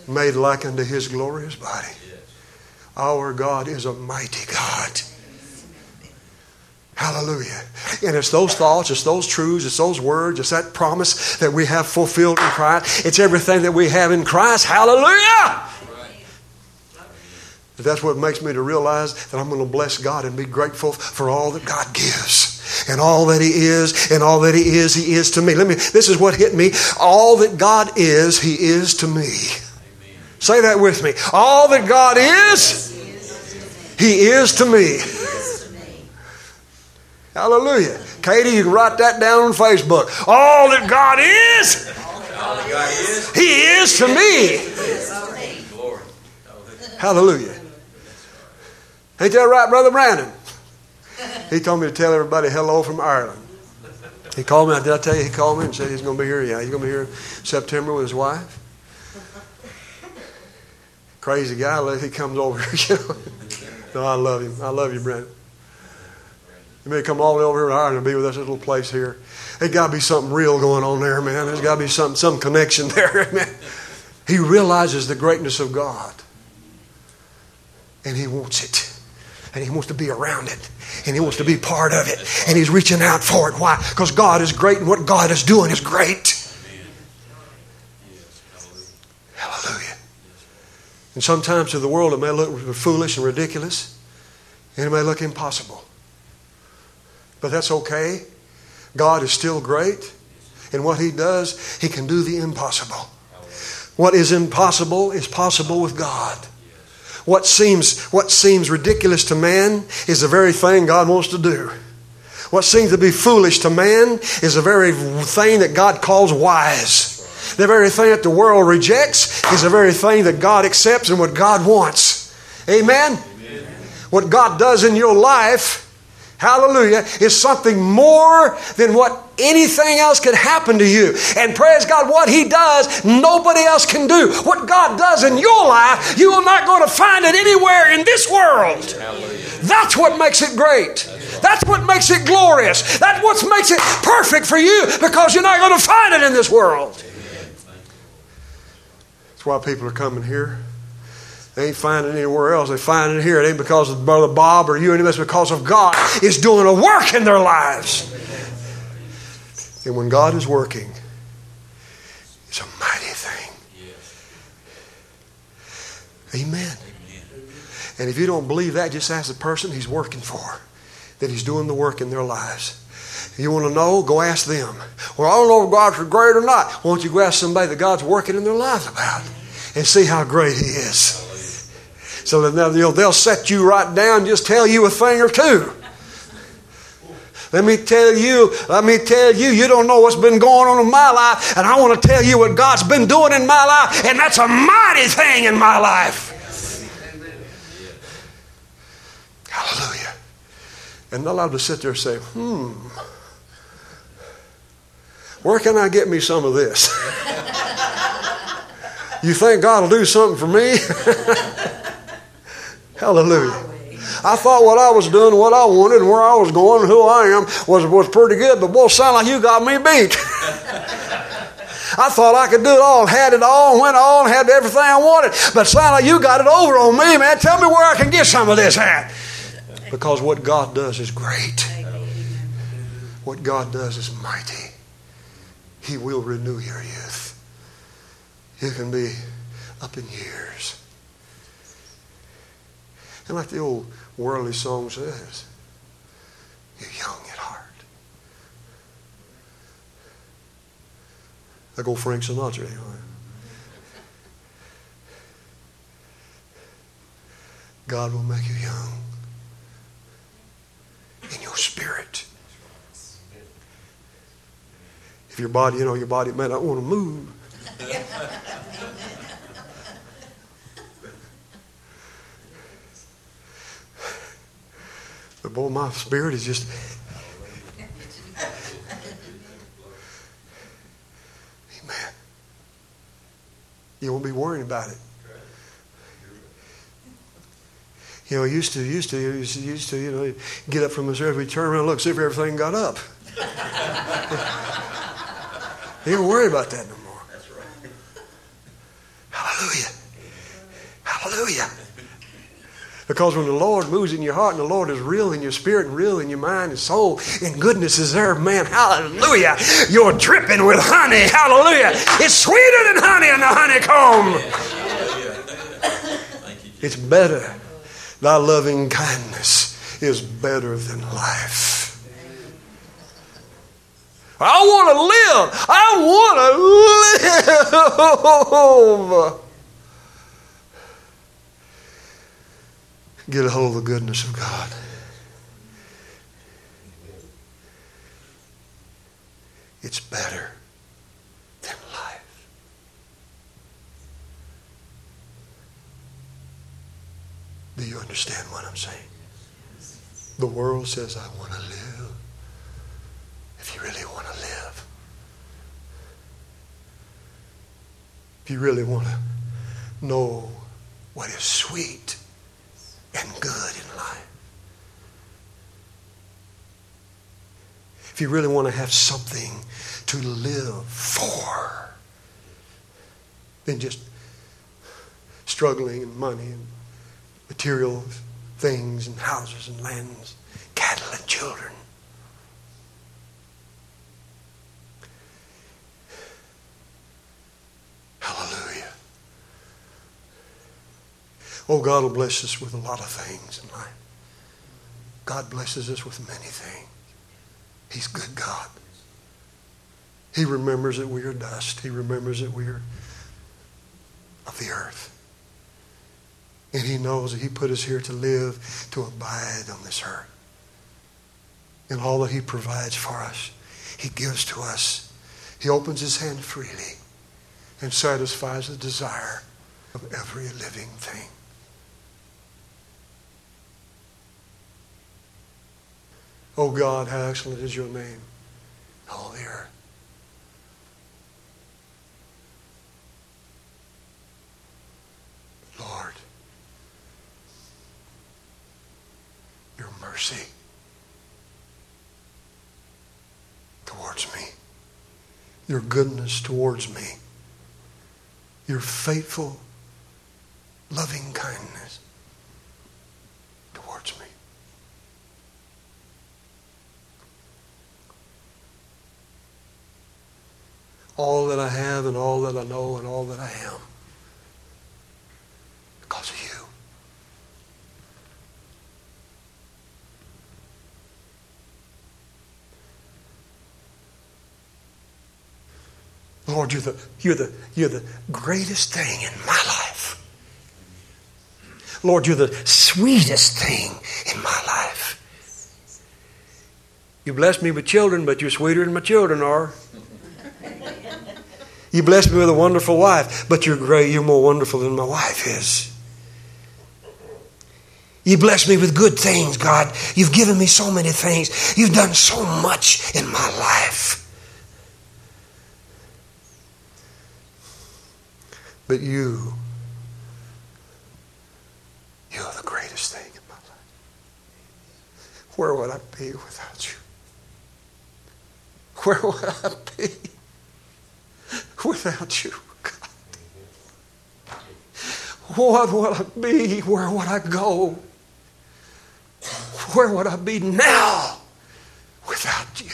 Made like unto his glorious body. Our God is a mighty God. Hallelujah. And it's those thoughts, it's those truths, it's those words, it's that promise that we have fulfilled in Christ. It's everything that we have in Christ. Hallelujah. That's what makes me to realize that I'm going to bless God and be grateful for all that God gives and all that He is and all that He is, He is to me. Let me. This is what hit me. All that God is, He is to me. Amen. Say that with me. All that God is, He is to me. Hallelujah. Katie, you can write that down on Facebook. All that God is, He is to me. Hallelujah. Ain't that right, Brother Brandon? He told me to tell everybody hello from Ireland. He called me. Did I tell you he called me and said he's going to be here? Yeah, he's going to be here in September with his wife. Crazy guy. He comes over. You know. No, I love him. I love you, Brandon. You may come all the way over here to Ireland and be with us at a little place here. There's got to be something real going on there, man. There's got to be some, some connection there, man. He realizes the greatness of God. And he wants it. And he wants to be around it. And he wants to be part of it. And he's reaching out for it. Why? Because God is great and what God is doing is great. Hallelujah. And sometimes to the world it may look foolish and ridiculous. And it may look impossible. But that's okay. God is still great. And what He does, He can do the impossible. What is impossible is possible with God. What seems, what seems ridiculous to man is the very thing God wants to do. What seems to be foolish to man is the very thing that God calls wise. The very thing that the world rejects is the very thing that God accepts and what God wants. Amen? Amen. What God does in your life, hallelujah, is something more than what anything else could happen to you. And praise God, what He does, nobody else can do. What God does in your life, you are not going to find it anywhere in this world. That's what makes it great. That's what makes it glorious. That's what makes it perfect for you, because you're not going to find it in this world. That's why people are coming here. They ain't finding it anywhere else. They find it here. It ain't because of Brother Bob or you. It's because of God is doing a work in their lives. And when God is working, it's a mighty thing. Amen. And if you don't believe that, just ask the person He's working for, that He's doing the work in their lives. You want to know? Go ask them. Well, I don't know if God's great or not. Why don't you go ask somebody that God's working in their lives about and see how great He is? So they'll, they'll set you right down, just tell you a thing or two. Let me tell you, let me tell you, you don't know what's been going on in my life, and I want to tell you what God's been doing in my life, and that's a mighty thing in my life. Hallelujah. And not allowed to sit there and say, hmm, where can I get me some of this? You think God will do something for me? Hallelujah. I thought what I was doing, what I wanted, and where I was going, and who I am was, was pretty good, but boy, sound like you got me beat. I thought I could do it all, had it all, went all, had everything I wanted, but sound like you got it over on me, man. Tell me where I can get some of this at. Because what God does is great. What God does is mighty. He will renew your youth. You can be up in years. And like the old worldly song says, you're young at heart. I go Frank Sinatra anyway. God will make you young in your spirit. If your body, you know, your body may not want to move. But boy, my spirit is just amen. You won't be worrying about it. You know, used to, used to, used to, you know, get up from the service, we turn around, and look, see if everything got up. You don't worry about that no more. Hallelujah. Because when the Lord moves in your heart and the Lord is real in your spirit and real in your mind and soul, and goodness is there, man, hallelujah. You're dripping with honey, hallelujah. It's sweeter than honey in the honeycomb. It's better. Thy loving kindness is better than life. I want to live. I want to live. Get a hold of the goodness of God. It's better than life. Do you understand what I'm saying? The world says, I want to live. If you really want to live, if you really want to know what is sweet and good in life, if you really want to have something to live for, then just struggling and money and material things and houses and lands, cattle and children. Hallelujah. Oh, God will bless us with a lot of things in life. God blesses us with many things. He's good God. He remembers that we are dust. He remembers that we are of the earth. And He knows that He put us here to live, to abide on this earth. And all that He provides for us, He gives to us. He opens His hand freely and satisfies the desire of every living thing. O God, how excellent is your name, all the earth. Lord, your mercy towards me, your goodness towards me, your faithful, loving kindness towards me. All that I have and all that I know and all that I am, because of you. Lord, you're the, you're the, you're the greatest thing in my life. Lord, you're the sweetest thing in my life. You blessed me with children, but you're sweeter than my children are. You blessed me with a wonderful wife, but you're great, you're more wonderful than my wife is. You blessed me with good things, God. You've given me so many things. You've done so much in my life. But you, you're the greatest thing in my life. Where would I be without you? Where would I be without you, God? What would I be? Where would I go? Where would I be now without you?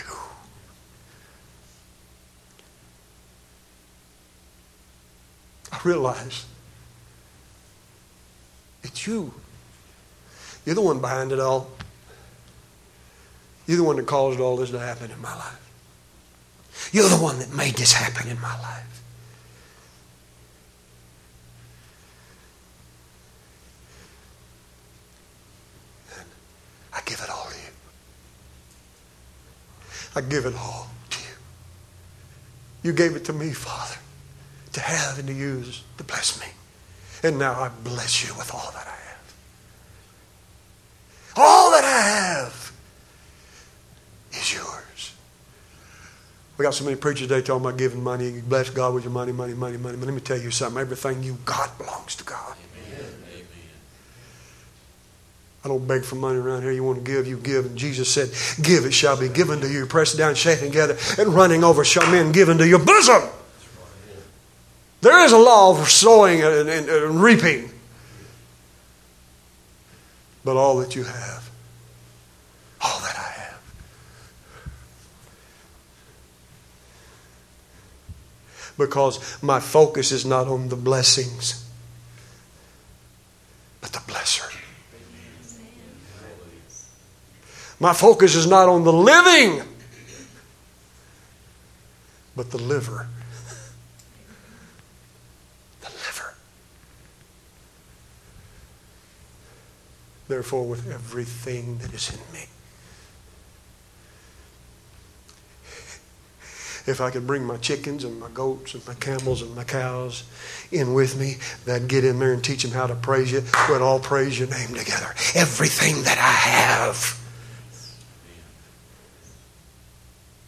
I realize it's you. You're the one behind it all. You're the one that caused all this to happen in my life. You're the one that made this happen in my life. And I give it all to you. I give it all to you. You gave it to me, Father, to have and to use to bless me. And now I bless you with all that I have. All that I have is yours. We got so many preachers today talking about giving money. You bless God with your money, money, money, money. But let me tell you something. Everything you got belongs to God. Amen. Amen. I don't beg for money around here. You want to give, you give. And Jesus said, give, it shall be given to you. Pressed down, shaken together, and running over shall men give into your bosom. There is a law for sowing and, and, and reaping. but all that you have. All that I have. Because my focus is not on the blessings, but the blesser. My focus is not on the living, but the liver. The liver. Therefore, with everything that is in me. If I could bring my chickens and my goats and my camels and my cows in with me, then get in there and teach them how to praise you. We'd all praise your name together. Everything that I have.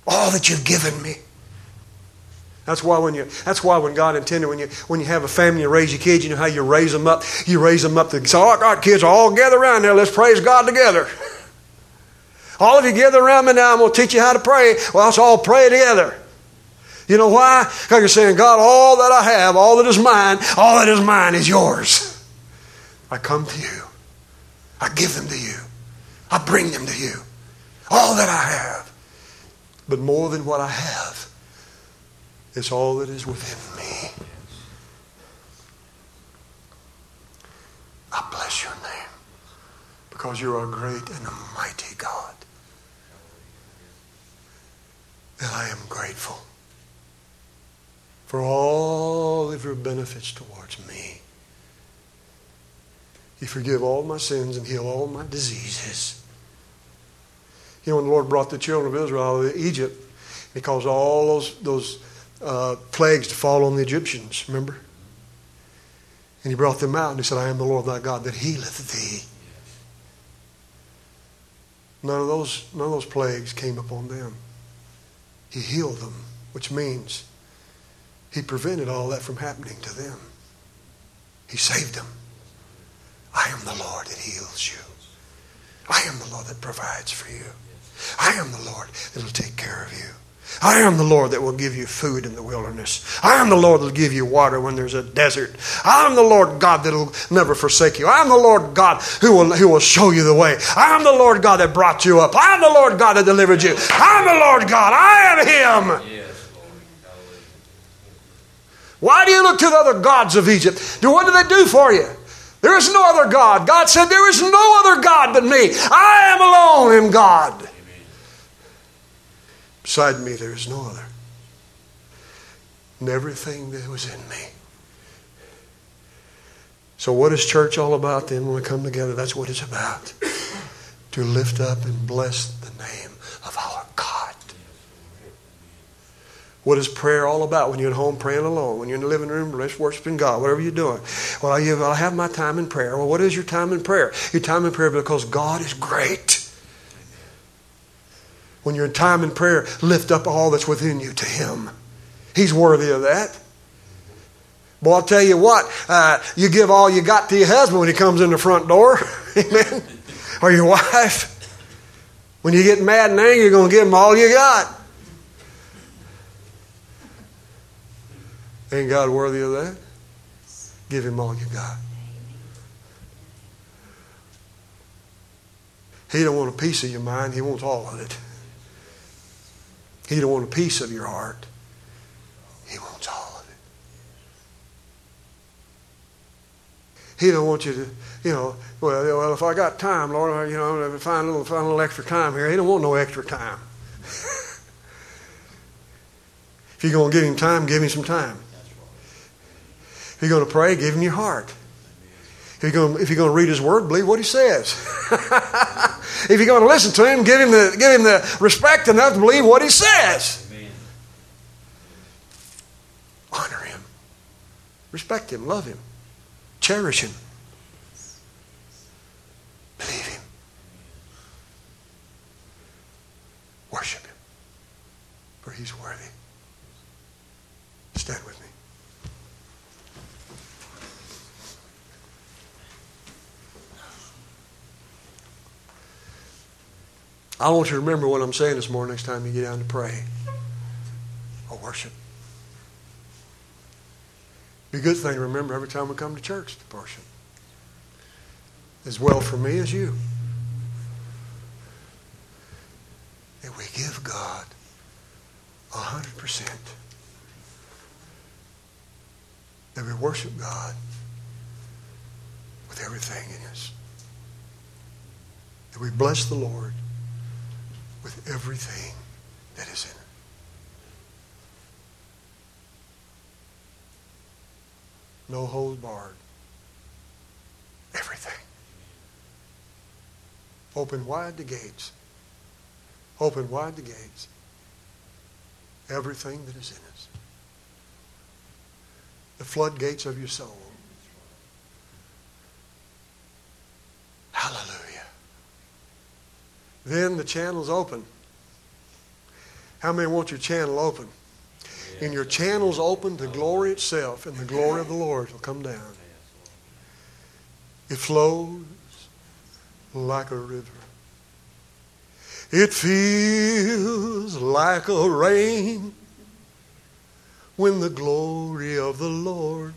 All that you've given me. That's why when you that's why when God intended when you when you have a family and raise your kids, you know how you raise them up. You raise them up to say, all right, kids, all gather around there, let's praise God together. All of you gather around me now, I'm gonna teach you how to pray. Well, let's all pray together. You know why? Because you're saying, God, all that I have, all that is mine, all that is mine is yours. I come to you. I give them to you. I bring them to you. All that I have. But more than what I have, it's all that is within me. I bless your name because you are a great and a mighty God. And I am grateful for all of your benefits towards me. You forgive all my sins and heal all my diseases. You know, when the Lord brought the children of Israel out of Egypt, He caused all those those Uh, plagues to fall on the Egyptians, remember? And He brought them out and He said, I am the Lord thy God that healeth thee. None of those, none of those plagues came upon them. He healed them, which means He prevented all that from happening to them. He saved them. I am the Lord that heals you. I am the Lord that provides for you. I am the Lord that will take care of you. I am the Lord that will give you food in the wilderness. I am the Lord that will give you water when there's a desert. I am the Lord God that will never forsake you. I am the Lord God who will, who will show you the way. I am the Lord God that brought you up. I am the Lord God that delivered you. I am the Lord God. I am Him. Yes. Why do you look to the other gods of Egypt? Do What do they do for you? There is no other God. God said, there is no other God but me. I am alone in God. Beside me, there is no other. And everything that was in me. So what is church all about then when we come together? That's what it's about. To lift up and bless the name of our God. What is prayer all about when you're at home praying alone? When you're in the living room, worshiping God, whatever you're doing. Well, I have my time in prayer. Well, what is your time in prayer? Your time in prayer because God is great. When you're in time in prayer, lift up all that's within you to Him. He's worthy of that. Boy, I'll tell you what, uh, you give all you got to your husband when he comes in the front door. Amen. Or your wife. When you get mad and angry, you're going to give him all you got. Ain't God worthy of that? Give Him all you got. He don't want a piece of your mind. He wants all of it. He don't want a piece of your heart. He wants all of it. He don't want you to, you know, well, well if I got time, Lord, you know, if I find a little, find a little extra time here. He don't want no extra time. If you're going to give Him time, give Him some time. If you're going to pray, give Him your heart. If you're going to, if you're going to read His Word, believe what He says. If you're going to listen to Him, give Him the give him the respect enough to believe what He says. Amen. Honor Him, respect Him, love Him, cherish Him, believe Him, worship Him, for He's worthy. Stand with me. I want you to remember what I'm saying this morning next time you get down to pray or worship. It'd be a good thing to remember every time we come to church to worship. as well for me as you. That we give God one hundred percent. That we worship God with everything in us. That we bless the Lord with everything that is in it. No holds barred. Everything. Open wide the gates. Open wide the gates. Everything that is in us. The floodgates of your soul. Hallelujah. Then the channel's open. How many want your channel open? And your channel's open to glory itself, and the glory of the Lord will come down. It flows like a river. It feels like a rain when the glory of the Lord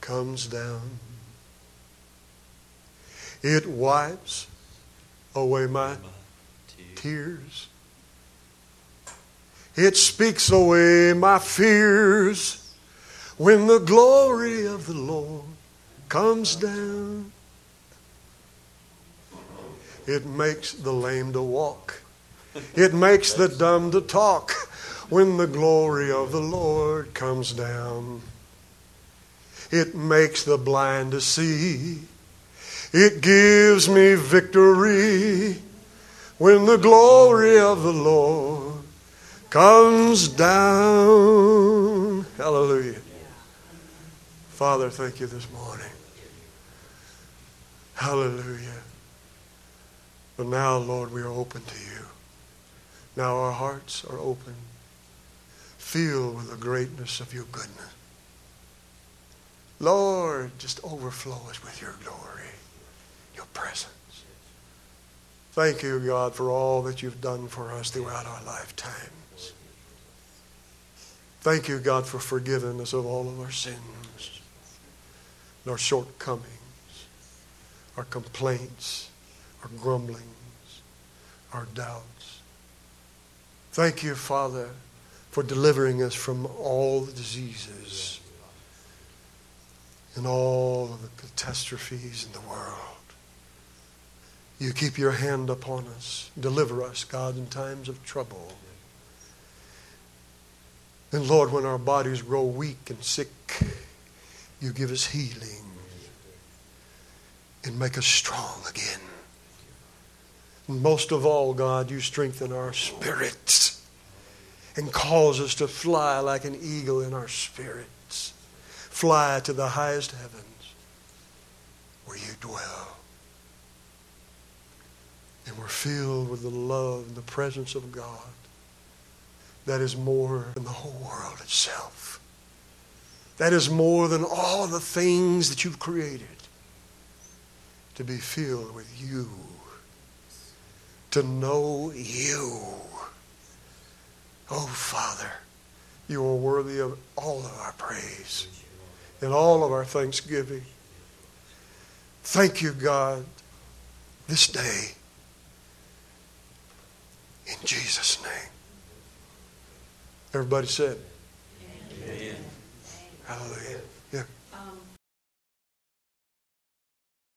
comes down. It wipes away my tears. It speaks away my fears when the glory of the Lord comes down. It makes the lame to walk. It makes the dumb to talk when the glory of the Lord comes down. It makes the blind to see. It gives me victory when the glory of the Lord comes down. Hallelujah. Father, thank you this morning. Hallelujah. But now, Lord, we are open to you. Now our hearts are open, filled with the greatness of your goodness. Lord, just overflow us with your glory, your presence. Thank you, God, for all that you've done for us throughout our lifetime. Thank you, God, for forgiving us of all of our sins, and our shortcomings, our complaints, our grumblings, our doubts. Thank you, Father, for delivering us from all the diseases and all of the catastrophes in the world. You keep your hand upon us. Deliver us, God, in times of trouble. And Lord, when our bodies grow weak and sick, you give us healing and make us strong again. And most of all, God, you strengthen our spirits and cause us to fly like an eagle in our spirits. Fly to the highest heavens where you dwell. And we're filled with the love and the presence of God. That is more than the whole world itself. That is more than all the things that you've created. To be filled with you. To know you. Oh, Father, you are worthy of all of our praise and all of our thanksgiving. Thank you, God, this day. In Jesus' name. Everybody said, Amen. Amen. Hallelujah. Yeah. Um,